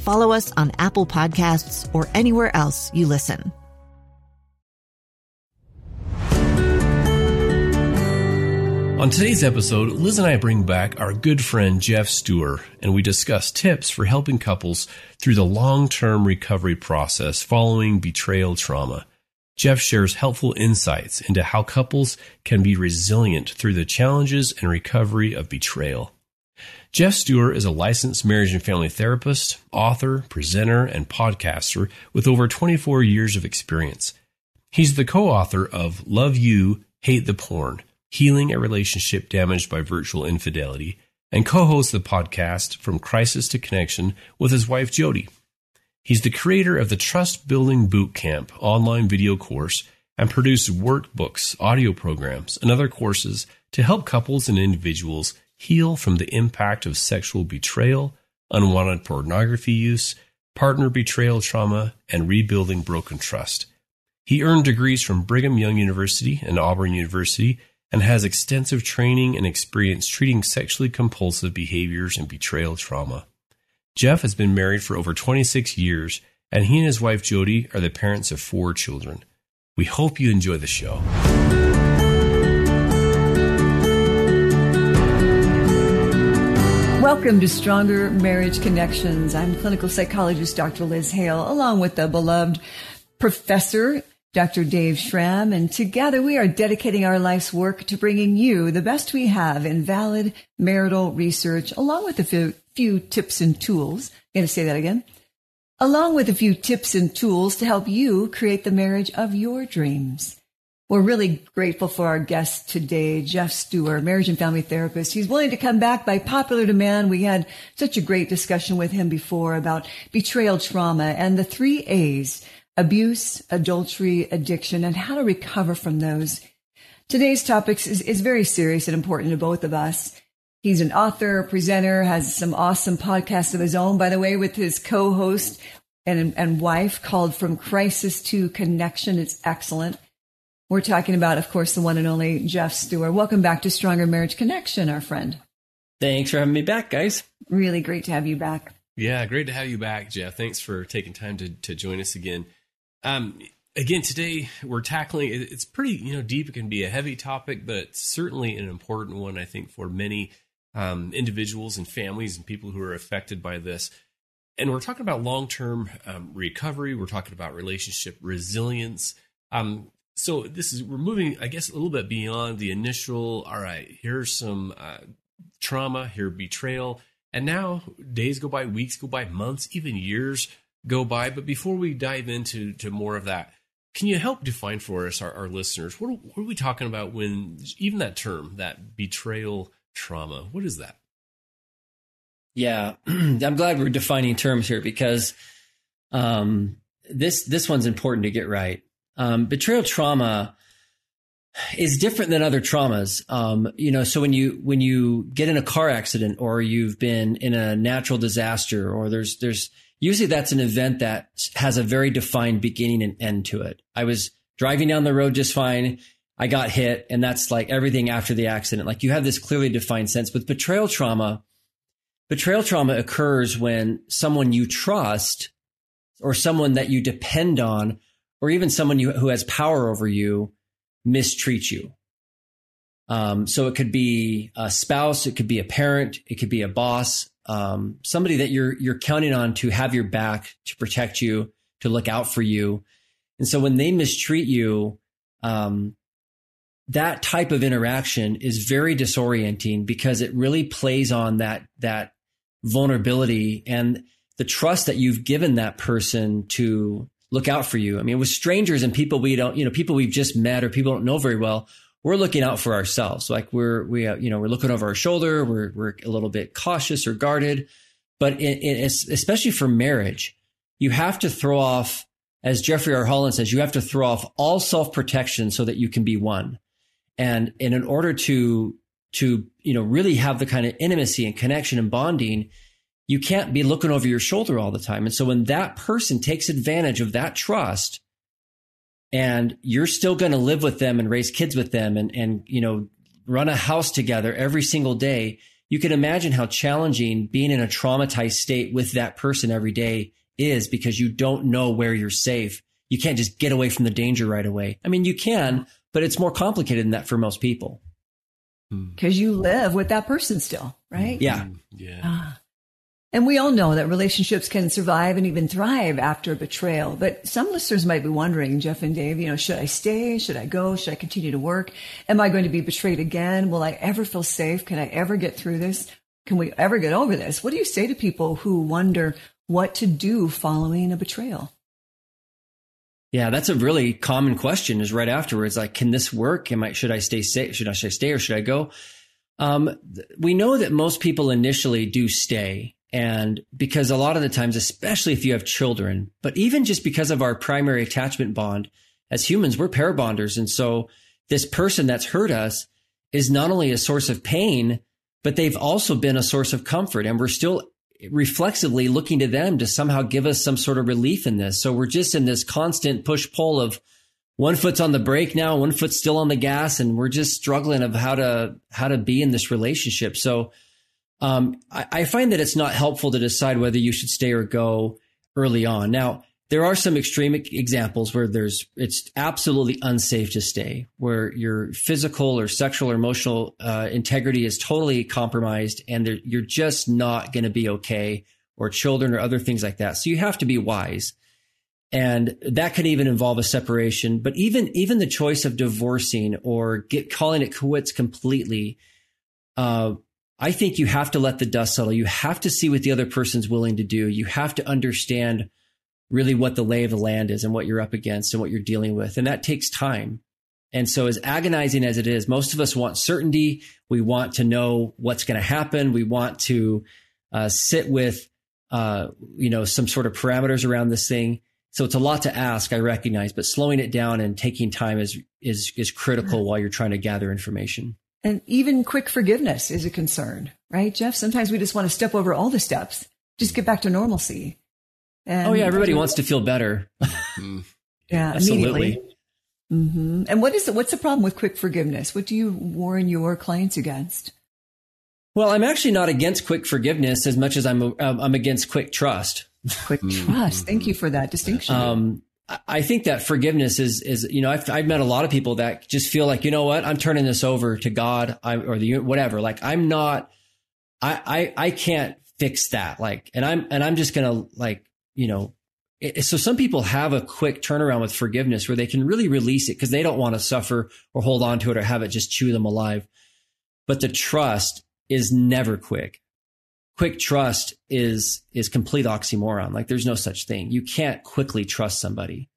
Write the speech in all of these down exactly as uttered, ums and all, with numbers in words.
Follow us on Apple Podcasts or anywhere else you listen. On today's episode, Liz and I bring back our good friend Geoff Steurer, and we discuss tips for helping couples through the long-term recovery process following betrayal trauma. Geoff shares helpful insights into how couples can be resilient through the challenges and recovery of betrayal. Geoff Steurer is a licensed marriage and family therapist, author, presenter, and podcaster with over twenty-four years of experience. He's the co-author of Love You, Hate the Porn, Healing a Relationship Damaged by Virtual Infidelity, and co-hosts the podcast From Crisis to Connection with his wife, Jody. He's the creator of the Trust Building Bootcamp online video course and produced workbooks, audio programs, and other courses to help couples and individuals heal from the impact of sexual betrayal, unwanted pornography use, partner betrayal trauma, and rebuilding broken trust. He earned degrees from Brigham Young University and Auburn University and has extensive training and experience treating sexually compulsive behaviors and betrayal trauma. Geoff has been married for over twenty-six years, and he and his wife Jody are the parents of four children. We hope you enjoy the show. Welcome to Stronger Marriage Connections. I'm clinical psychologist Doctor Liz Hale, along with the beloved professor Doctor Dave Schramm, and together we are dedicating our life's work to bringing you the best we have in valid marital research, along with a few, few tips and tools. I'm going to say that again. Along with a few tips and tools to help you create the marriage of your dreams. We're really grateful for our guest today, Geoff Steurer, marriage and family therapist. He's willing to come back by popular demand. We had such a great discussion with him before about betrayal trauma and the three A's, abuse, adultery, addiction, and how to recover from those. Today's topic is, is very serious and important to both of us. He's an author, presenter, has some awesome podcasts of his own, by the way, with his co-host and, and wife called From Crisis to Connection. It's excellent. We're talking about, of course, the one and only Geoff Steurer. Welcome back to Stronger Marriage Connection, our friend. Thanks for having me back, guys. Really great to have you back. Yeah, great to have you back, Geoff. Thanks for taking time to, to join us again. Um, again, today we're tackling, it's pretty, you know, deep. It can be a heavy topic, but it's certainly an important one, I think, for many um, individuals and families and people who are affected by this. And we're talking about long-term um, recovery. We're talking about relationship resilience. Um So this is, we're moving, I guess, a little bit beyond the initial, all right, here's some uh, trauma, here betrayal. And now days go by, weeks go by, months, even years go by. But before we dive into to more of that, can you help define for us, our, our listeners, what, what are we talking about when, even that term, that betrayal trauma, what is that? Yeah, I'm glad we're defining terms here because um, this this one's important to get right. Um, betrayal trauma is different than other traumas. Um, you know, so when you, when you get in a car accident or you've been in a natural disaster or there's, there's usually that's an event that has a very defined beginning and end to it. I was driving down the road just fine. I got hit and that's like everything after the accident. Like you have this clearly defined sense, but betrayal trauma, betrayal trauma occurs when someone you trust or someone that you depend on or even someone you, who has power over you mistreats you. Um, so it could be a spouse, it could be a parent, it could be a boss, um, somebody that you're you're counting on to have your back, to protect you, to look out for you. And so when they mistreat you, um, that type of interaction is very disorienting because it really plays on that, that vulnerability and the trust that you've given that person to look out for you. I mean, with strangers and people we don't, you know, people we've just met or people don't know very well, we're looking out for ourselves. Like we're, we, you know, we're looking over our shoulder. We're, we're a little bit cautious or guarded, but it, it's, especially for marriage, you have to throw off, as Jeffrey R. Holland says, you have to throw off all self-protection so that you can be one. And, and in order to, to, you know, really have the kind of intimacy and connection and bonding, you can't be looking over your shoulder all the time. And so when that person takes advantage of that trust, and you're still going to live with them and raise kids with them and, and, you know, run a house together every single day, you can imagine how challenging being in a traumatized state with that person every day is, because you don't know where you're safe. You can't just get away from the danger right away. I mean, you can, but it's more complicated than that for most people. Because you live with that person still, right? Yeah. Yeah. Ah. And we all know that relationships can survive and even thrive after betrayal. But some listeners might be wondering, Jeff and Dave, you know, should I stay? Should I go? Should I continue to work? Am I going to be betrayed again? Will I ever feel safe? Can I ever get through this? Can we ever get over this? What do you say to people who wonder what to do following a betrayal? Yeah, that's a really common question, is right afterwards. Like, can this work? Am I, should I stay safe? Should I, should I stay or should I go? Um, we know that most people initially do stay. And because a lot of the times, especially if you have children, but even just because of our primary attachment bond as humans, we're pair bonders. And so this person that's hurt us is not only a source of pain, but they've also been a source of comfort. And we're still reflexively looking to them to somehow give us some sort of relief in this. So we're just in this constant push pull of one foot's on the brake now, one foot's still on the gas. And we're just struggling of how to, how to be in this relationship. So Um, I, I find that it's not helpful to decide whether you should stay or go early on. Now, there are some extreme examples where there's, it's absolutely unsafe to stay, where your physical or sexual or emotional uh, integrity is totally compromised and there, you're just not going to be okay, or children or other things like that. So you have to be wise. And that could even involve a separation, but even, even the choice of divorcing or get calling it quits completely, uh, I think you have to let the dust settle. You have to see what the other person's willing to do. You have to understand really what the lay of the land is and what you're up against and what you're dealing with. And that takes time. And so as agonizing as it is, most of us want certainty. We want to know what's going to happen. We want to uh, sit with, uh, you know, some sort of parameters around this thing. So it's a lot to ask, I recognize, but slowing it down and taking time is, is, is critical while you're trying to gather information. And even quick forgiveness is a concern, right, Jeff? Sometimes we just want to step over all the steps, just get back to normalcy. And oh, yeah. Everybody wants to feel better. Yeah, absolutely. Mm-hmm. And what is the, what's the problem with quick forgiveness? What do you warn your clients against? Well, I'm actually not against quick forgiveness as much as I'm um, I'm against quick trust. Quick trust. Thank you for that distinction. Um I think that forgiveness is, is, you know, I've, I've met a lot of people that just feel like, you know what, I'm turning this over to God I'm, or the, whatever. Like, I'm not, I, I, I can't fix that. Like, and I'm, and I'm just going to like, you know, it, so some people have a quick turnaround with forgiveness where they can really release it because they don't want to suffer or hold on to it or have it just chew them alive. But the trust is never quick. Quick trust is, is complete oxymoron. Like there's no such thing. You can't quickly trust somebody.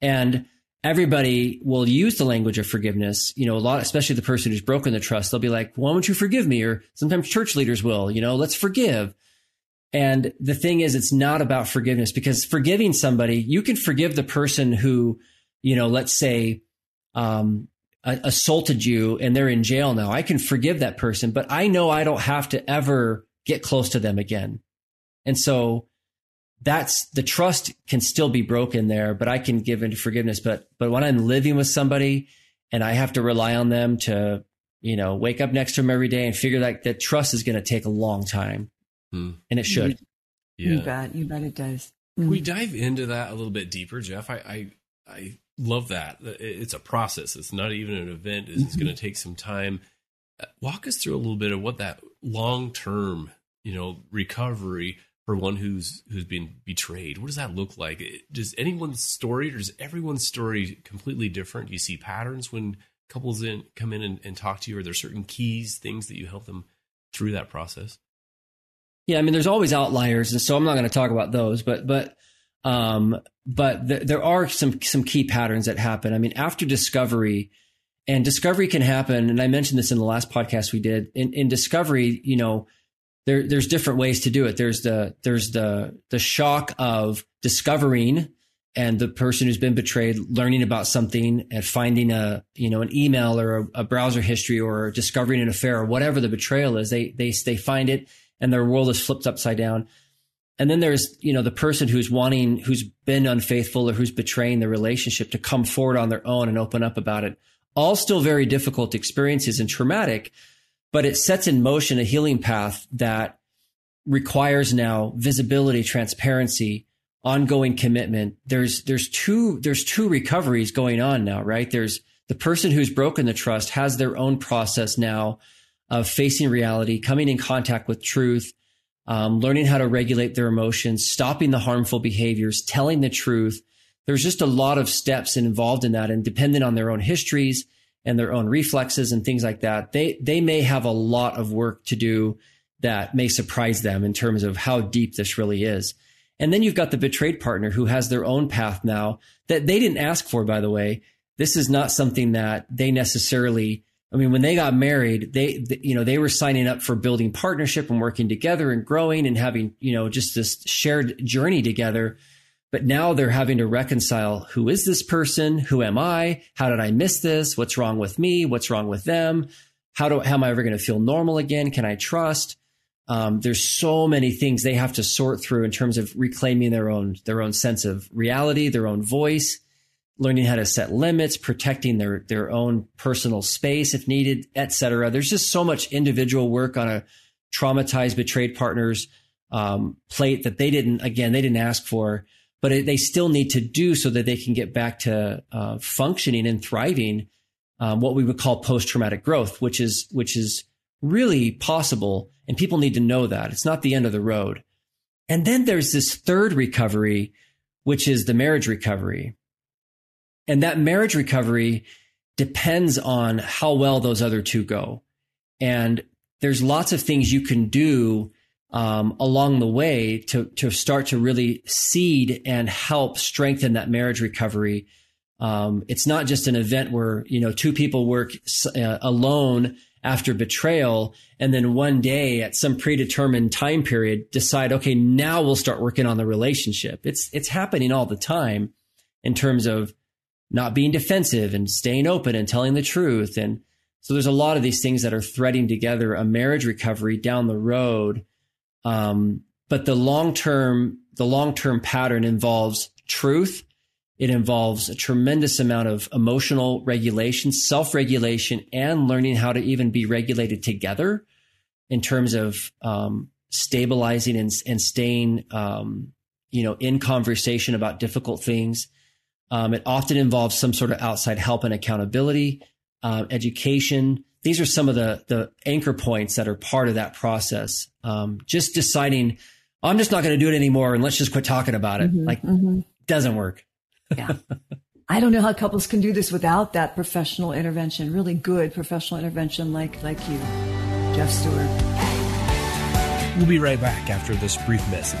And everybody will use the language of forgiveness. You know, a lot, especially the person who's broken the trust, they'll be like, why won't you forgive me? Or sometimes church leaders will, you know, let's forgive. And the thing is, it's not about forgiveness, because forgiving somebody, you can forgive the person who, you know, let's say, um, assaulted you and they're in jail now. I can forgive that person, but I know I don't have to ever get close to them again. And so that's, the trust can still be broken there, but I can give into forgiveness. But, but when I'm living with somebody and I have to rely on them to, you know, wake up next to them every day and figure that that trust is going to take a long time. Hmm. And it should. Yeah. You bet. You bet it does. Can we dive into that a little bit deeper, Jeff? I, I, I love that. It's a process. It's not even an event. It's going to take some time. Walk us through a little bit of what that long-term, you know, recovery for one who's who's been betrayed? What does that look like? Does anyone's story, or is everyone's story completely different? Do you see patterns when couples in, come in and, and talk to you? Are there certain keys, things that you help them through that process? Yeah, I mean, there's always outliers, and so I'm not going to talk about those, but but um, but th- there are some some key patterns that happen. I mean, after discovery, and discovery can happen, and I mentioned this in the last podcast we did. In, in discovery, you know, there there's different ways to do it. There's the there's the the shock of discovering, and the person who's been betrayed learning about something and finding a you know an email or a, a browser history or discovering an affair or whatever the betrayal is. They they they find it, and their world is flipped upside down. And then there's, you know, the person who's wanting, who's been unfaithful or who's betraying the relationship to come forward on their own and open up about it. All still very difficult experiences and traumatic, but it sets in motion a healing path that requires now visibility, transparency, ongoing commitment. There's, there's two, there's two recoveries going on now, right? There's the person who's broken the trust has their own process now of facing reality, coming in contact with truth, um, learning how to regulate their emotions, stopping the harmful behaviors, telling the truth. There's just a lot of steps involved in that, and dependent on their own histories and their own reflexes and things like that, they they may have a lot of work to do that may surprise them in terms of how deep this really is. And then you've got the betrayed partner who has their own path now that they didn't ask for, by the way. This is not something that they necessarily... I mean, when they got married, they, you know, they were signing up for building partnership and working together and growing and having, you know, just this shared journey together. But now they're having to reconcile, who is this person? Who am I? How did I miss this? What's wrong with me? What's wrong with them? How do, how am I ever going to feel normal again? Can I trust? Um, there's so many things they have to sort through in terms of reclaiming their own, their own sense of reality, their own voice, learning how to set limits, protecting their, their own personal space if needed, et cetera. There's just so much individual work on a traumatized, betrayed partner's um, plate that they didn't, again, they didn't ask for, but it, they still need to do so that they can get back to uh, functioning and thriving, um, what we would call post-traumatic growth, which is, which is really possible. And people need to know that. It's not the end of the road. And then there's this third recovery, which is the marriage recovery. And that marriage recovery depends on how well those other two go. And there's lots of things you can do um, along the way to, to start to really seed and help strengthen that marriage recovery. Um, it's not just an event where, you know, two people work uh, alone after betrayal, and then one day at some predetermined time period decide, okay, now we'll start working on the relationship. It's, it's happening all the time in terms of not being defensive and staying open and telling the truth. And so there's a lot of these things that are threading together a marriage recovery down the road. Um, but the long-term, the long-term pattern involves truth. It involves a tremendous amount of emotional regulation, self-regulation, and learning how to even be regulated together in terms of, um, stabilizing and, and staying, um, you know, in conversation about difficult things. Um, it often involves some sort of outside help and accountability, uh, education. These are some of the the anchor points that are part of that process. Um, just deciding, I'm just not going to do it anymore, and let's just quit talking about it. Mm-hmm, like, mm-hmm. Doesn't work. Yeah, I don't know how couples can do this without that professional intervention. Really good professional intervention, like like you, Geoff Steurer. We'll be right back after this brief message.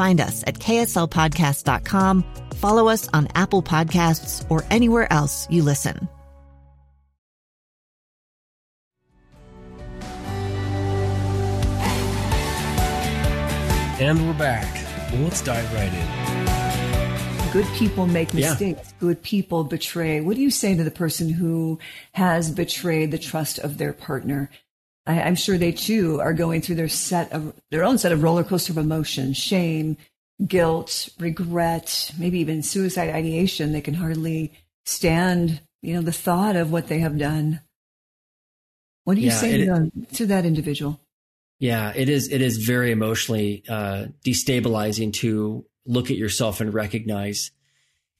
find us at k s l podcast dot com, follow us on Apple Podcasts, or anywhere else you listen. And we're back. Well, let's dive right in. Good people make mistakes. Yeah. Good people betray. What do you say to the person who has betrayed the trust of their partner? I, I'm sure they too are going through their set of their own set of roller coaster of emotions, shame, guilt, regret, maybe even suicide ideation. They can hardly stand, you know, the thought of what they have done. What do you yeah, say to, it, them, to that individual? Yeah, it is. It is very emotionally uh, destabilizing to look at yourself and recognize.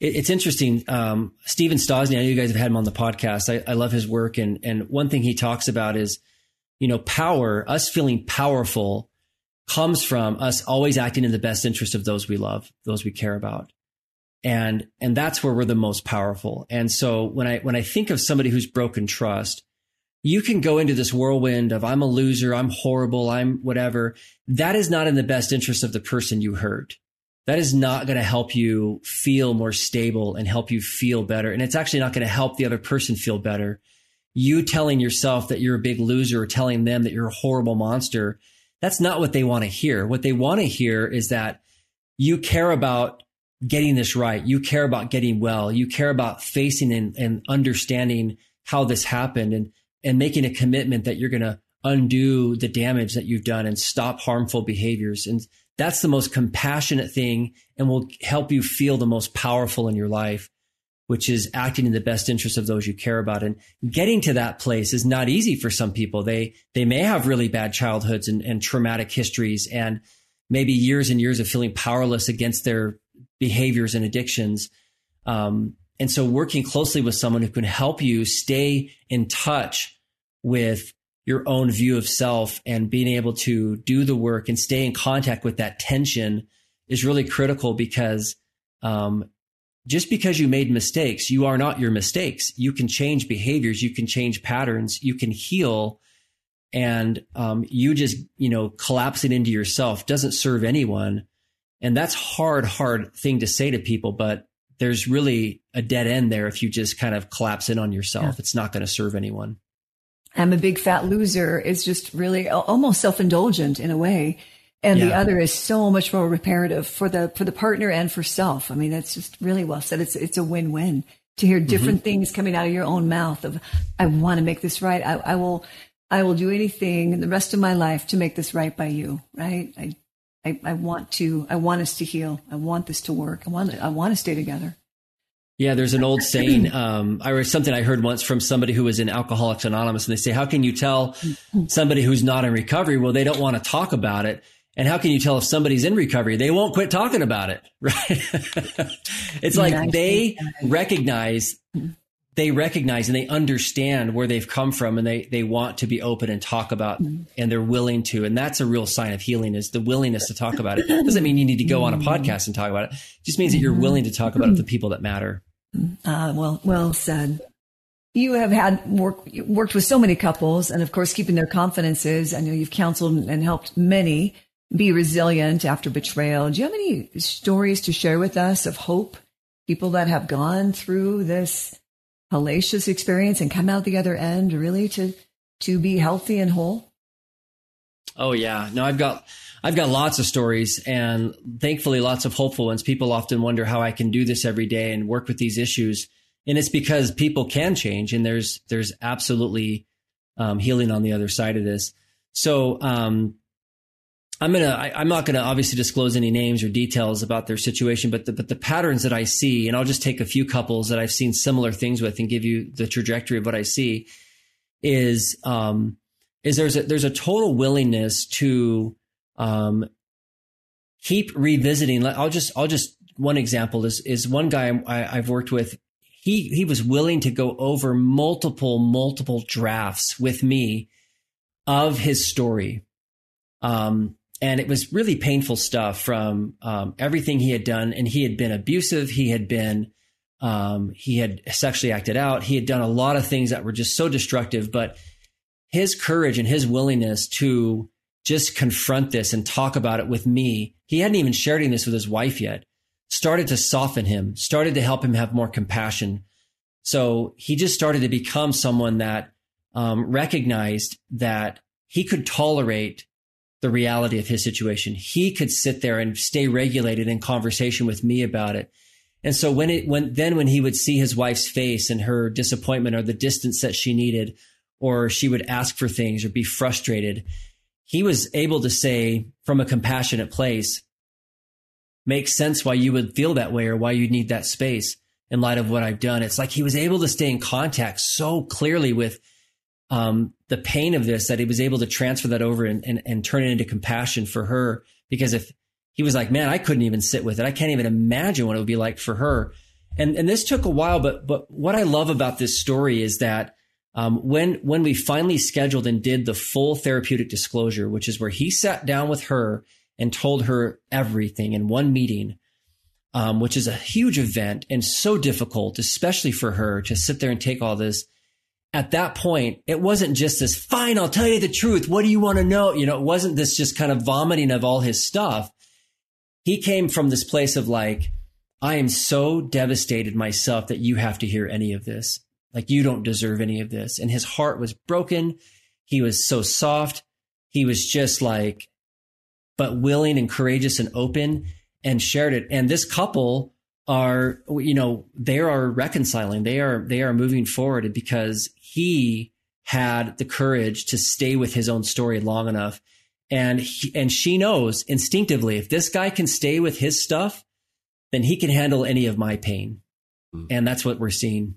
It, it's interesting. Um, Steven Stosny, I know you guys have had him on the podcast. I, I love his work, and and one thing he talks about is, you know, power. Us feeling powerful comes from us always acting in the best interest of those we love, those we care about, and and that's where we're the most powerful. And so when I when I think of somebody who's broken trust, you can go into this whirlwind of I'm a loser, I'm horrible, I'm whatever. That is not in the best interest of the person you hurt. That is not going to help you feel more stable and help you feel better. And it's actually not going to help the other person feel better. You telling yourself that you're a big loser or telling them that you're a horrible monster, that's not what they want to hear. What they want to hear is that you care about getting this right. You care about getting well. You care about facing and, and understanding how this happened. And and making a commitment that you're going to undo the damage that you've done and stop harmful behaviors. And that's the most compassionate thing and will help you feel the most powerful in your life, which is acting in the best interest of those you care about. And getting to that place is not easy for some people. They they may have really bad childhoods and, and traumatic histories and maybe years and years of feeling powerless against their behaviors and addictions. Um, And so working closely with someone who can help you stay in touch with your own view of self and being able to do the work and stay in contact with that tension is really critical, because um, just because you made mistakes, you are not your mistakes. You can change behaviors. You can change patterns. You can heal. And um, you just, you know, collapsing into yourself doesn't serve anyone. And that's hard, hard thing to say to people, but there's really a dead end there if you just kind of collapse in on yourself. Yeah. It's not going to serve anyone. I'm a big fat loser. It's just really almost self-indulgent in a way. And yeah. the other is so much more reparative for the for the partner and for self. I mean, that's just really well said. It's it's a win-win to hear different mm-hmm. things coming out of your own mouth of, I want to make this right. I, I will I will do anything the rest of my life to make this right by you, right? I I, I want to, I want us to heal. I want this to work. I want, I want to stay together. Yeah. There's an old saying, um, I was something I heard once from somebody who was in Alcoholics Anonymous, and they say, how can you tell somebody who's not in recovery? Well, they don't want to talk about it. And how can you tell if somebody's in recovery? They won't quit talking about it. Right. It's like yeah, they recognize, they recognize and they understand where they've come from, and they, they want to be open and talk about, and they're willing to. And that's a real sign of healing, is the willingness to talk about it. It doesn't mean you need to go on a podcast and talk about it. It just means that you're willing to talk about it with the people that matter. Uh, well, well said. You have had work, worked with so many couples, and of course, keeping their confidences. I know you've counseled and helped many be resilient after betrayal. Do you have any stories to share with us of hope? People that have gone through this hellacious experience and come out the other end really to, to be healthy and whole? Oh yeah. No, I've got, I've got lots of stories, and thankfully lots of hopeful ones. People often wonder how I can do this every day and work with these issues. And it's because people can change, and there's, there's absolutely um, healing on the other side of this. So um, I'm going to, I'm not going to obviously disclose any names or details about their situation, but the, but the patterns that I see, and I'll just take a few couples that I've seen similar things with and give you the trajectory of what I see is, um, is there's a, there's a total willingness to, um, keep revisiting. I'll just, I'll just, one example is, is one guy I, I've worked with. He, he was willing to go over multiple, multiple drafts with me of his story. Um, And it was really painful stuff from um, everything he had done. And he had been abusive. He had been, um, he had sexually acted out. He had done a lot of things that were just so destructive. But his courage and his willingness to just confront this and talk about it with me, he hadn't even shared this with his wife yet, started to soften him, started to help him have more compassion. So he just started to become someone that um, recognized that he could tolerate the reality of his situation. He could sit there and stay regulated in conversation with me about it. And so when it, when, then when he would see his wife's face and her disappointment or the distance that she needed, or she would ask for things or be frustrated, he was able to say from a compassionate place, makes sense why you would feel that way or why you need that space in light of what I've done. It's like he was able to stay in contact so clearly with Um, the pain of this, that he was able to transfer that over and, and, and turn it into compassion for her. Because if he was like, man, I couldn't even sit with it. I can't even imagine what it would be like for her. And, and this took a while, but, but what I love about this story is that, um, when, when we finally scheduled and did the full therapeutic disclosure, which is where he sat down with her and told her everything in one meeting, um, which is a huge event and so difficult, especially for her to sit there and take all this. At that point, it wasn't just this, fine, I'll tell you the truth. What do you want to know? You know, it wasn't this just kind of vomiting of all his stuff. He came from this place of like, I am so devastated myself that you have to hear any of this. Like, you don't deserve any of this. And his heart was broken. He was so soft. He was just like, but willing and courageous and open, and shared it. And this couple are, you know, they are reconciling. They are, they are moving forward because he had the courage to stay with his own story long enough. And he, and she knows instinctively, if this guy can stay with his stuff, then he can handle any of my pain. Mm. And that's what we're seeing.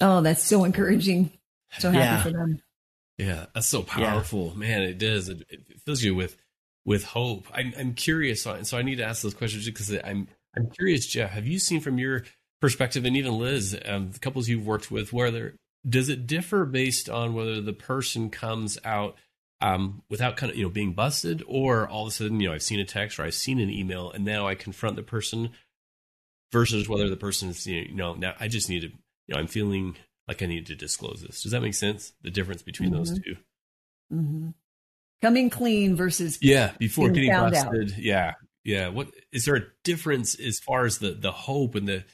Oh, that's so encouraging. So happy yeah. for them. Yeah. That's so powerful, yeah. man. It does. It, it fills you with, with hope. I'm, I'm curious. So, so I need to ask those questions because I'm, I'm curious, Jeff, have you seen from your perspective, and even Liz, um, the couples you've worked with, whether does it differ based on whether the person comes out um, without kind of, you know, being busted, or all of a sudden, you know, I've seen a text or I've seen an email and now I confront the person, versus whether the person is, you know, now I just need to, you know, I'm feeling like I need to disclose this. Does that make sense? The difference between mm-hmm. those two. Mm-hmm. Coming clean versus. Yeah. Before getting busted. Out. Yeah. Yeah. What is there a difference as far as the, the hope and the,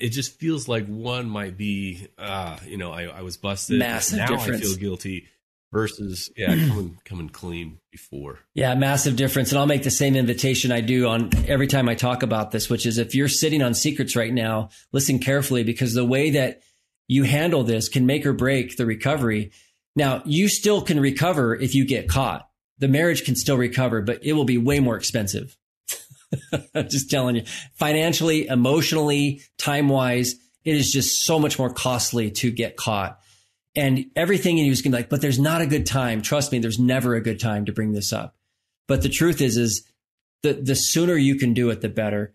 it just feels like one might be, uh, you know, I, I was busted. Massive now difference. I feel guilty versus yeah, coming, coming clean before. Yeah. Massive difference. And I'll make the same invitation I do on every time I talk about this, which is if you're sitting on secrets right now, listen carefully, because the way that you handle this can make or break the recovery. Now you still can recover if you get caught. The marriage can still recover, but it will be way more expensive. I'm just telling you, financially, emotionally, time wise, it is just so much more costly to get caught. And everything in you is going to be like, but there's not a good time. Trust me, there's never a good time to bring this up. But the truth is, is the, the sooner you can do it, the better.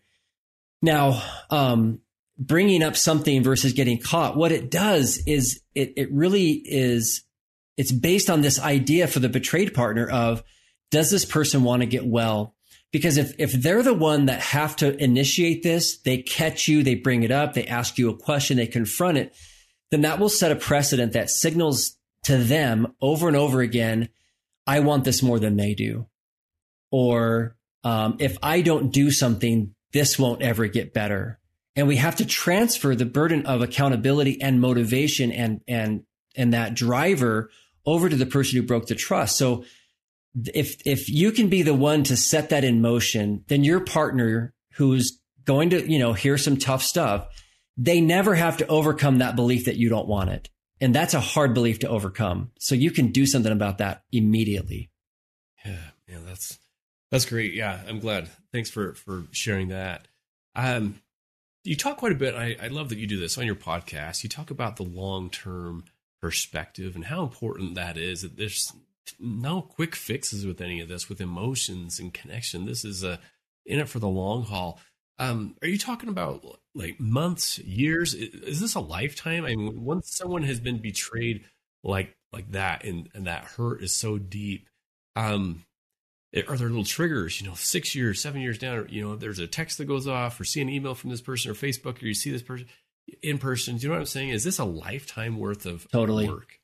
Now, um, bringing up something versus getting caught, what it does is it, it really is, it's based on this idea for the betrayed partner of, does this person want to get well? Because if, if they're the one that have to initiate this, they catch you, they bring it up, they ask you a question, they confront it, then that will set a precedent that signals to them over and over again, I want this more than they do. Or um, if I don't do something, this won't ever get better. And we have to transfer the burden of accountability and motivation and, and, and that driver over to the person who broke the trust. So If if you can be the one to set that in motion, then your partner who's going to, you know, hear some tough stuff, they never have to overcome that belief that you don't want it. And that's a hard belief to overcome. So you can do something about that immediately. Yeah, yeah, that's that's great. Yeah, I'm glad. Thanks for for sharing that. Um, you talk quite a bit. I, I love that you do this on your podcast. You talk about the long-term perspective and how important that is. That there's no quick fixes with any of this, with emotions and connection. This is a, in it for the long haul. Um, are you talking about like months, years? Is, is this a lifetime? I mean, once someone has been betrayed like, like that, and, and that hurt is so deep. Um, are there little triggers, you know, six years, seven years down, or, you know, there's a text that goes off, or see an email from this person, or Facebook, or you see this person in person. Do you know what I'm saying? Is this a lifetime worth of totally. work?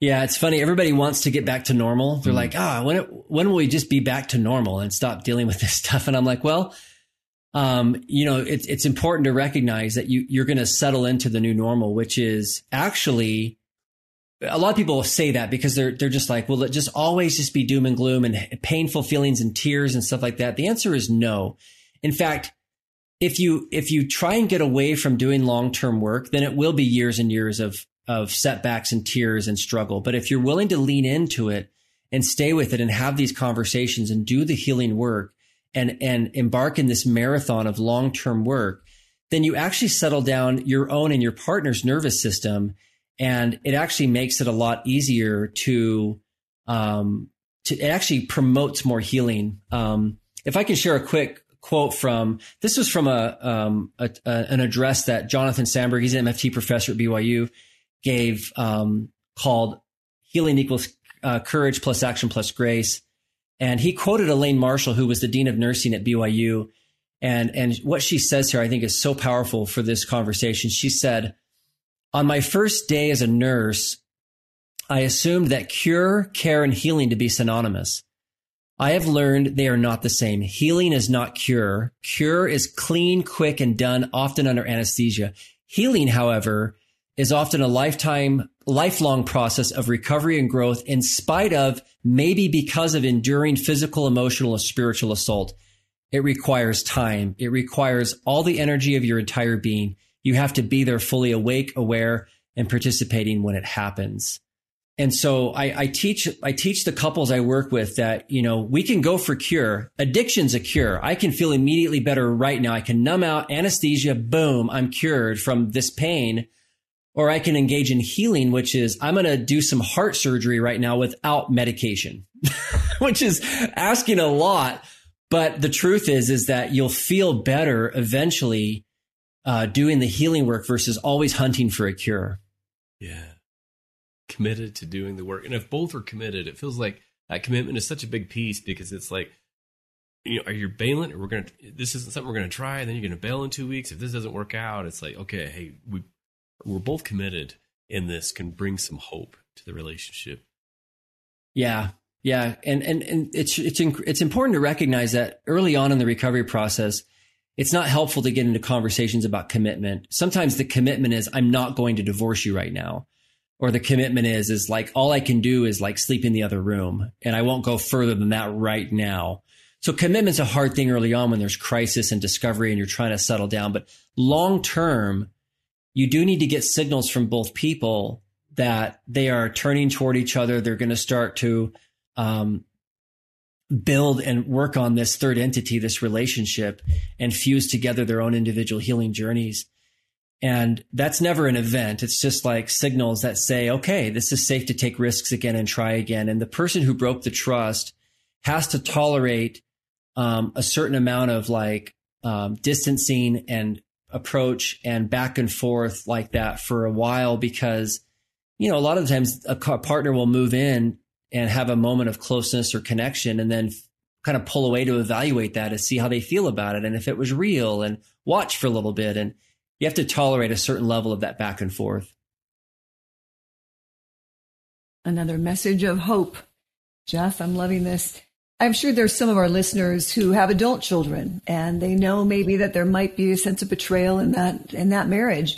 Yeah, it's funny. Everybody wants to get back to normal. They're mm. like, ah, oh, when it, when will we just be back to normal and stop dealing with this stuff? And I'm like, well, um, you know, it's it's important to recognize that you you're going to settle into the new normal, which is actually a lot of people say that because they're they're just like, well, it just always just be doom and gloom and painful feelings and tears and stuff like that. The answer is no. In fact, if you if you try and get away from doing long term work, then it will be years and years of of setbacks and tears and struggle. But if you're willing to lean into it and stay with it and have these conversations and do the healing work and, and embark in this marathon of long-term work, then you actually settle down your own and your partner's nervous system. And it actually makes it a lot easier to, um, to it actually promotes more healing. Um, if I can share a quick quote from, this was from a, um, a, a an address that Jonathan Sandberg, he's an M F T professor at B Y U, gave um, called Healing Equals uh, Courage Plus Action Plus Grace. And he quoted Elaine Marshall, who was the dean of nursing at B Y U. And, and what she says here, I think, is so powerful for this conversation. She said, "On my first day as a nurse, I assumed that cure, care, and healing to be synonymous. I have learned they are not the same. Healing is not cure. Cure is clean, quick, and done, often under anesthesia. Healing, however, is often a lifetime, lifelong process of recovery and growth in spite of, maybe because of, enduring physical, emotional, and spiritual assault. It requires time. It requires all the energy of your entire being. You have to be there fully awake, aware, and participating when it happens." And so I, I teach, I teach the couples I work with that, you know, we can go for cure. Addiction's a cure. I can feel immediately better right now. I can numb out anesthesia. Boom. I'm cured from this pain. Or I can engage in healing, which is I'm going to do some heart surgery right now without medication, which is asking a lot. But the truth is, is that you'll feel better eventually uh, doing the healing work versus always hunting for a cure. Yeah. Committed to doing the work. And if both are committed, it feels like that commitment is such a big piece, because it's like, you know, are you bailing? Or we're going to, this isn't something we're going to try. Then you're going to bail in two weeks. If this doesn't work out, it's like, okay, hey, we, we're both committed, and this can bring some hope to the relationship. Yeah. Yeah. And, and, and it's, it's, it's important to recognize that early on in the recovery process, it's not helpful to get into conversations about commitment. Sometimes the commitment is, I'm not going to divorce you right now. Or the commitment is, is like, all I can do is like sleep in the other room, and I won't go further than that right now. So commitment's a hard thing early on when there's crisis and discovery and you're trying to settle down, but long-term, you do need to get signals from both people that they are turning toward each other. They're going to start to um, build and work on this third entity, this relationship, and fuse together their own individual healing journeys. And that's never an event. It's just like signals that say, okay, this is safe to take risks again and try again. And the person who broke the trust has to tolerate um, a certain amount of like um, distancing and approach and back and forth like that for a while, because, you know, a lot of the times a partner will move in and have a moment of closeness or connection and then kind of pull away to evaluate that and see how they feel about it. And if it was real, and watch for a little bit. And you have to tolerate a certain level of that back and forth. Another message of hope. Jeff, I'm loving this. I'm sure there's some of our listeners who have adult children, and they know maybe that there might be a sense of betrayal in that, in that marriage.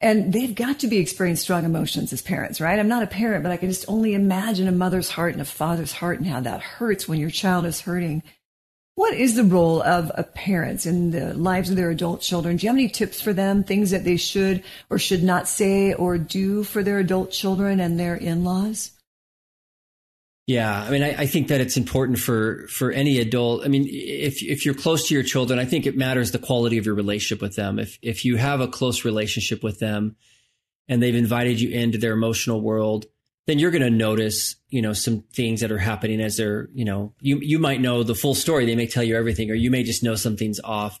And they've got to be experiencing strong emotions as parents, right? I'm not a parent, but I can just only imagine a mother's heart and a father's heart and how that hurts when your child is hurting. What is the role of a parent in the lives of their adult children? Do you have any tips for them, things that they should or should not say or do for their adult children and their in-laws? Yeah. I mean, I, I think that it's important for, for any adult. I mean, if, if you're close to your children, I think it matters the quality of your relationship with them. If, if you have a close relationship with them and they've invited you into their emotional world, then you're going to notice, you know, some things that are happening as they're, you know, you, you might know the full story. They may tell you everything, or you may just know something's off.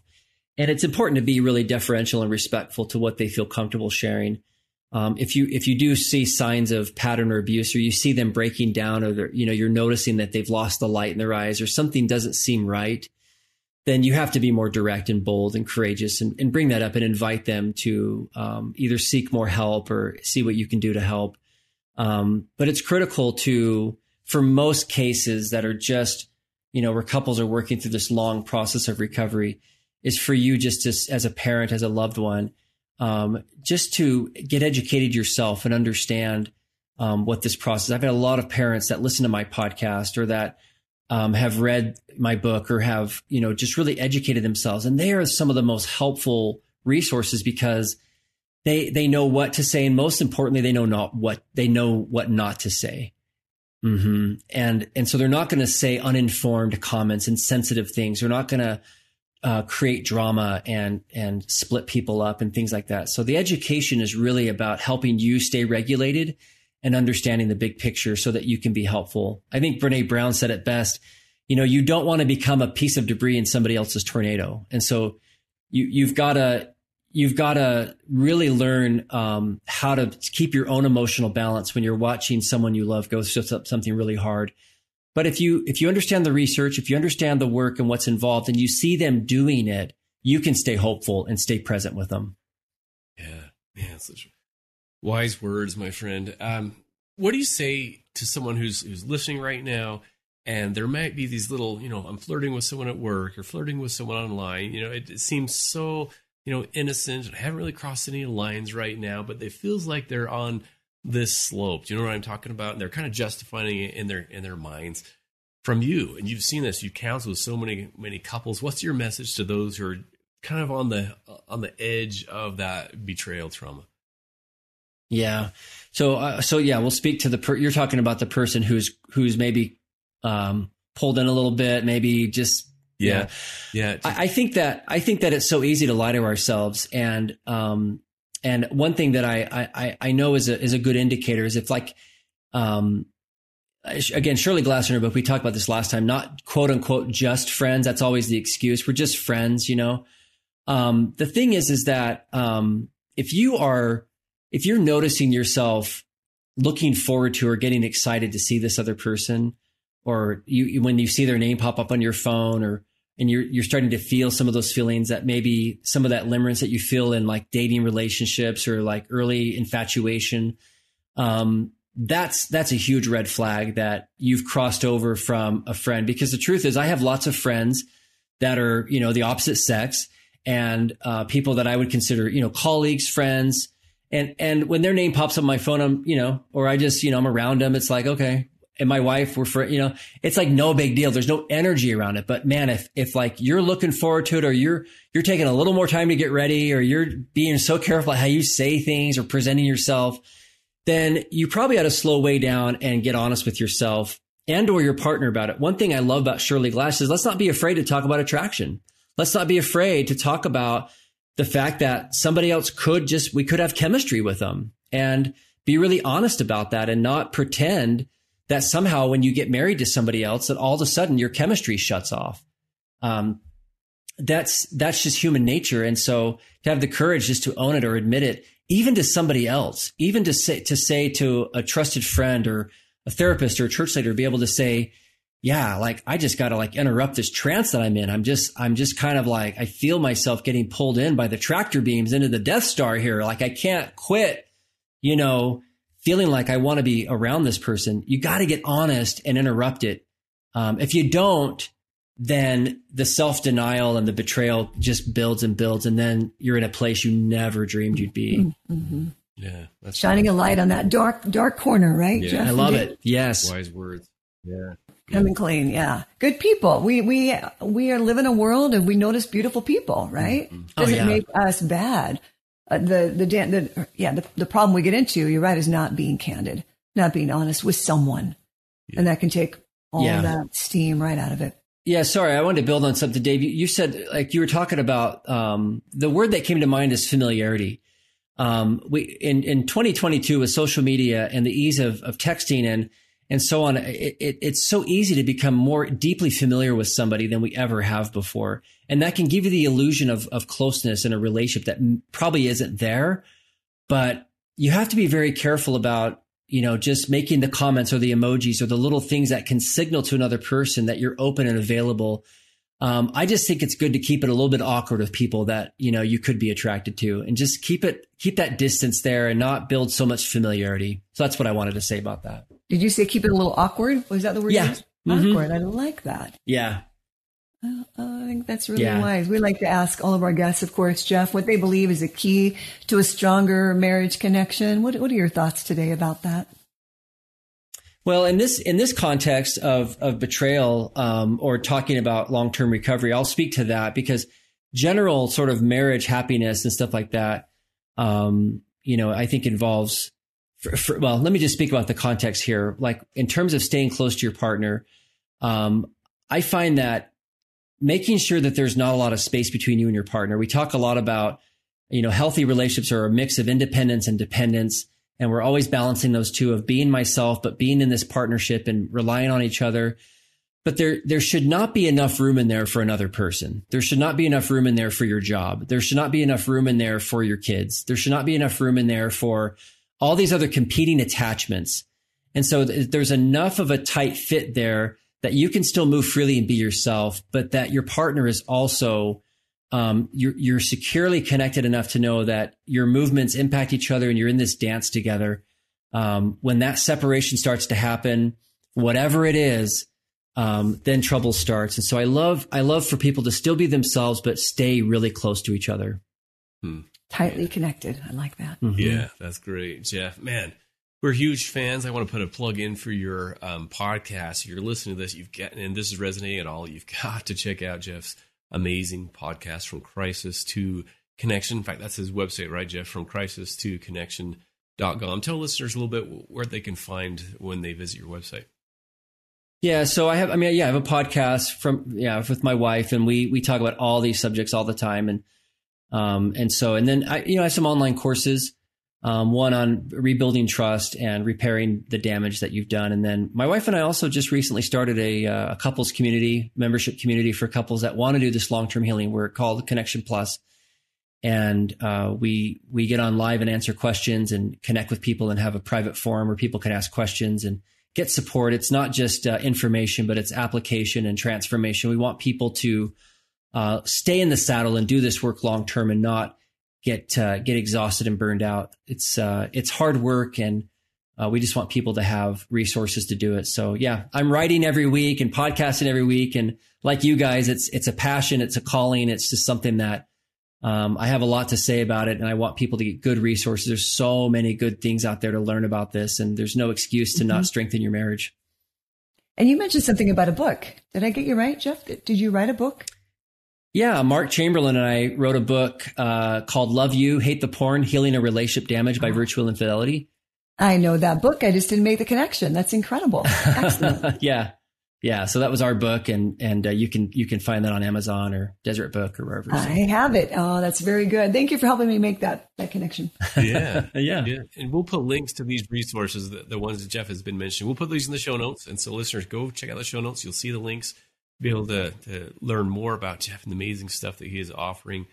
And it's important to be really deferential and respectful to what they feel comfortable sharing. Um, if you if you do see signs of pattern or abuse, or you see them breaking down, or you know you're noticing that they've lost the light in their eyes, or something doesn't seem right, then you have to be more direct and bold and courageous, and, and bring that up and invite them to um, either seek more help or see what you can do to help. Um, but it's critical to, for most cases that are just, you know, where couples are working through this long process of recovery, is for you just to, as a parent, as a loved one, um, just to get educated yourself and understand um, what this process. I've had a lot of parents that listen to my podcast or that um, have read my book or have, you know, just really educated themselves. And they are some of the most helpful resources because they, they know what to say. And most importantly, they know not what they know what not to say. Mm-hmm. And, and so they're not going to say uninformed comments and sensitive things. They're not going to uh, create drama and, and split people up and things like that. So the education is really about helping you stay regulated and understanding the big picture so that you can be helpful. I think Brené Brown said it best. You know, you don't want to become a piece of debris in somebody else's tornado. And so you, you've got to, you've got to really learn um, how to keep your own emotional balance when you're watching someone you love go through something really hard. But if you, if you understand the research, if you understand the work and what's involved and you see them doing it, you can stay hopeful and stay present with them. Yeah. Man, such wise words, my friend. Um, what do you say to someone who's, who's listening right now? And there might be these little, you know, I'm flirting with someone at work or flirting with someone online. You know, it, it seems so, you know, innocent, I haven't really crossed any lines right now, but it feels like they're on this slope. Do you know what I'm talking about? And they're kind of justifying it in their, in their minds from you. And you've seen this, you've counseled with so many, many couples. What's your message to those who are kind of on the, on the edge of that betrayal trauma? Yeah. So, uh, so yeah, we'll speak to the, per- you're talking about the person who's, who's maybe um, pulled in a little bit, maybe just, Yeah. Yeah. yeah just, I, I think that, I think that it's so easy to lie to ourselves. And, um, and one thing that I, I, I know is a, is a good indicator is if like, um, again, Shirley Glass in her book, we talked about this last time, not quote unquote, just friends. That's always the excuse. We're just friends, you know? Um, the thing is, is that, um, if you are, if you're noticing yourself looking forward to, or getting excited to see this other person, or you, when you see their name pop up on your phone, or and you're you're starting to feel some of those feelings that maybe some of that limerence that you feel in like dating relationships or like early infatuation, um, that's that's a huge red flag that you've crossed over from a friend. Because the truth is, I have lots of friends that are, you know, the opposite sex and uh, people that I would consider, you know, colleagues, friends, and and when their name pops up on my phone, I'm you know, or I just you know I'm around them. It's like, okay. And my wife, we're for, you know, it's like no big deal. There's no energy around it. But man, if, if like you're looking forward to it, or you're, you're taking a little more time to get ready, or you're being so careful how you say things or presenting yourself, then you probably ought to slow way down and get honest with yourself and or your partner about it. One thing I love about Shirley Glass is let's not be afraid to talk about attraction. Let's not be afraid to talk about the fact that somebody else could just, we could have chemistry with them, and be really honest about that and not pretend that somehow when you get married to somebody else, that all of a sudden your chemistry shuts off. Um, that's, that's just human nature. And so to have the courage just to own it or admit it, even to somebody else, even to say, to say to a trusted friend or a therapist or a church leader, be able to say, yeah, like I just got to like interrupt this trance that I'm in. I'm just, I'm just kind of like, I feel myself getting pulled in by the tractor beams into the Death Star here. Like I can't quit, you know, feeling like I want to be around this person. You got to get honest and interrupt it. Um, if you don't, then the self-denial and the betrayal just builds and builds. And then you're in a place you never dreamed you'd be. Mm-hmm. Yeah. That's Shining awesome. A light on that dark, dark corner, right? Yeah. Jeff? I love it. Yes. Wise words. Yeah. Coming yeah. clean. Yeah. Good people. We, we, we are living a world and we notice beautiful people, right? Mm-hmm. Doesn't oh, yeah. make us bad. Uh, the, the, the, yeah, the, the problem we get into, you're right, is not being candid, not being honest with someone. Yeah. And that can take all yeah. that steam right out of it. Yeah. Sorry. I wanted to build on something, Dave. You, you said like you were talking about, um, the word that came to mind is familiarity. Um, we, in, in twenty twenty-two with social media and the ease of, of texting and, and so on, it, it, it's so easy to become more deeply familiar with somebody than we ever have before. And that can give you the illusion of, of closeness in a relationship that probably isn't there, but you have to be very careful about, you know, just making the comments or the emojis or the little things that can signal to another person that you're open and available. Um, I just think it's good to keep it a little bit awkward with people that, you know, you could be attracted to, and just keep it, keep that distance there and not build so much familiarity. So that's what I wanted to say about that. Did you say keep it a little awkward? Was that the word? Yeah. Mm-hmm. Awkward. I like that. Yeah. Uh, I think that's really yeah. wise. We like to ask all of our guests, of course, Jeff, what they believe is a key to a stronger marriage connection. What, what are your thoughts today about that? Well, in this in this context of of betrayal um, or talking about long-term recovery, I'll speak to that because general sort of marriage happiness and stuff like that, um, you know, I think involves. For, for, well, let me just speak about the context here. Like in terms of staying close to your partner, um, I find that making sure that there's not a lot of space between you and your partner. We talk a lot about, you know, healthy relationships are a mix of independence and dependence. And we're always balancing those two of being myself, but being in this partnership and relying on each other. But there, there should not be enough room in there for another person. There should not be enough room in there for your job. There should not be enough room in there for your kids. There should not be enough room in there for all these other competing attachments. And so th- there's enough of a tight fit there that you can still move freely and be yourself, but that your partner is also Um, you're, you're securely connected enough to know that your movements impact each other and you're in this dance together. Um, when that separation starts to happen, whatever it is, um, then trouble starts. And so I love, I love for people to still be themselves, but stay really close to each other. Hmm. Tightly yeah. connected. I like that. Mm-hmm. Yeah, that's great, Jeff. Man, we're huge fans. I want to put a plug in for your um, podcast. If you're listening to this, you've gotten, and this is resonating at all, you've got to check out Jeff's amazing podcast, From Crisis to Connection. In fact, that's his website, right, Jeff? From Crisis to Connection dot com. Tell listeners a little bit where they can find when they visit your website. Yeah, so I have, I mean, yeah, I have a podcast from, yeah, with my wife, and we we talk about all these subjects all the time, and um, and so, and then I, you know, I have some online courses, um, one on rebuilding trust and repairing the damage that you've done, and then my wife and I also just recently started a, uh, a couples community, membership community for couples that want to do this long-term healing work called Connection Plus, and uh, we we get on live and answer questions and connect with people and have a private forum where people can ask questions and get support. It's not just uh, information, but it's application and transformation. We want people to uh, stay in the saddle and do this work long-term and not get uh, get exhausted and burned out. It's uh, it's hard work, and uh, we just want people to have resources to do it. So yeah, I'm writing every week and podcasting every week, and like you guys, it's it's a passion, it's a calling, it's just something that um, I have a lot to say about it, and I want people to get good resources. There's so many good things out there to learn about this, and there's no excuse to mm-hmm. not strengthen your marriage. And you mentioned something about a book. Did I get you right, Jeff? Did you write a book? Yeah, Mark Chamberlain and I wrote a book uh, called Love You, Hate the Porn, Healing a Relationship Damaged by Virtual Infidelity. I know that book. I just didn't make the connection. That's incredible. Excellent. yeah. Yeah. So that was our book. And and uh, you can you can find that on Amazon or Desert Book or wherever. So. I have it. Oh, that's very good. Thank you for helping me make that, that connection. Yeah. yeah. yeah. And we'll put links to these resources, the, the ones that Jeff has been mentioning. We'll put these in the show notes. And so listeners, go check out the show notes. You'll see the links. Be able to, to learn more about Jeff and the amazing stuff that he is offering.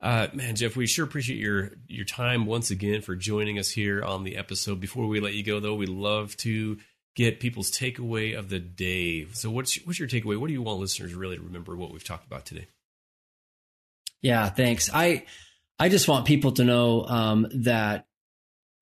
Uh, man, Jeff, we sure appreciate your your time once again for joining us here on the episode. Before we let you go, though, we love to get people's takeaway of the day. So what's, what's your takeaway? What do you want listeners really to remember what we've talked about today? Yeah, thanks. I I just want people to know um, that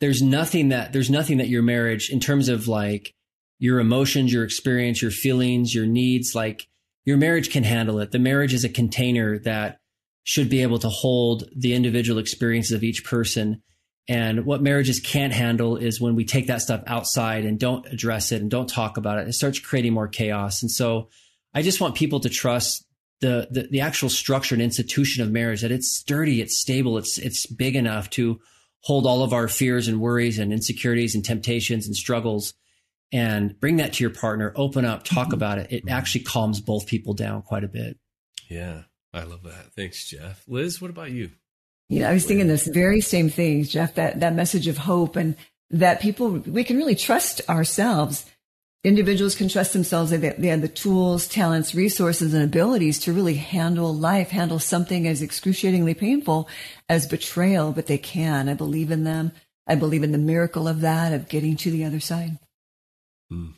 there's nothing that there's nothing that your marriage, in terms of like your emotions, your experience, your feelings, your needs, like your marriage can handle it. The marriage is a container that should be able to hold the individual experiences of each person. And what marriages can't handle is when we take that stuff outside and don't address it and don't talk about it. It starts creating more chaos. And so I just want people to trust the the, the actual structure and institution of marriage, that it's sturdy, it's stable, it's it's big enough to hold all of our fears and worries and insecurities and temptations and struggles. And bring that to your partner, open up, talk about it. It actually calms both people down quite a bit. Yeah, I love that. Thanks, Jeff. Liz, what about you? You know, I was thinking this very same thing, Jeff, that, that message of hope, and that people, we can really trust ourselves. Individuals can trust themselves. They, they have the tools, talents, resources, and abilities to really handle life, handle something as excruciatingly painful as betrayal, but they can. I believe in them. I believe in the miracle of that, of getting to the other side. Mm,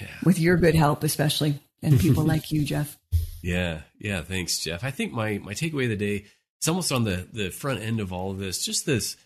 yeah. With your good help, especially, and people like you, Jeff. Yeah. Yeah. Thanks, Jeff. I think my, my takeaway of the day, it's almost on the, the front end of all of this, just this,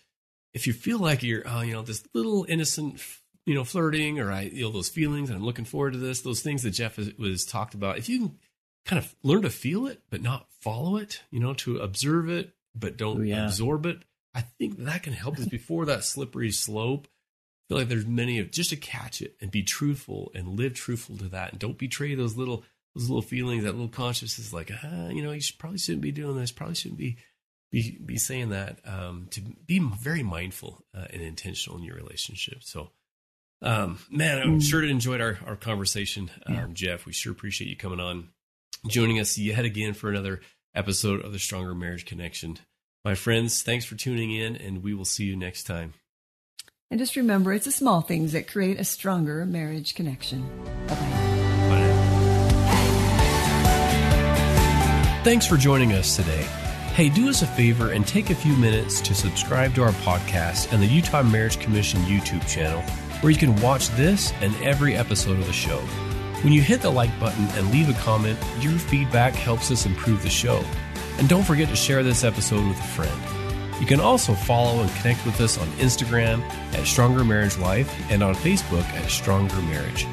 if you feel like you're, oh, you know, this little innocent, you know, flirting, or I, you know, those feelings, and I'm looking forward to this, those things that Jeff has, was talked about, if you can kind of learn to feel it, but not follow it, you know, to observe it, but don't Ooh, yeah. absorb it. I think that can help us before that slippery slope. I feel like there's many of just to catch it and be truthful and live truthful to that. And don't betray those little, those little feelings, that little consciousness, like, ah, you know, you should, probably shouldn't be doing this. Probably shouldn't be, be, be saying that, um, to be very mindful uh, and intentional in your relationship. So, um, man, I'm mm. sure enjoyed our, our conversation. Yeah. Um, Jeff, we sure appreciate you coming on, joining us yet again for another episode of the Stronger Marriage Connection. My friends, thanks for tuning in, and we will see you next time. And just remember, it's the small things that create a stronger marriage connection. Bye-bye. Bye. Thanks for joining us today. Hey, do us a favor and take a few minutes to subscribe to our podcast and the Utah Marriage Commission YouTube channel, where you can watch this and every episode of the show. When you hit the like button and leave a comment, your feedback helps us improve the show. And don't forget to share this episode with a friend. You can also follow and connect with us on Instagram at Stronger Marriage Life and on Facebook at Stronger Marriage.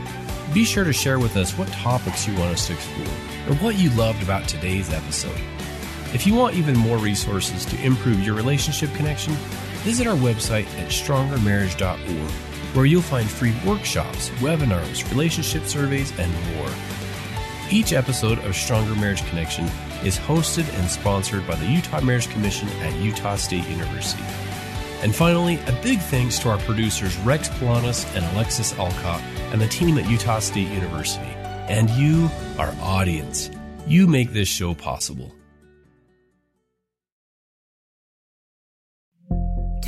Be sure to share with us what topics you want us to explore or what you loved about today's episode. If you want even more resources to improve your relationship connection, visit our website at Stronger Marriage dot org, where you'll find free workshops, webinars, relationship surveys, and more. Each episode of Stronger Marriage Connection is hosted and sponsored by the Utah Marriage Commission at Utah State University. And finally, a big thanks to our producers Rex Polanis and Alexis Alcott and the team at Utah State University. And you, our audience, you make this show possible.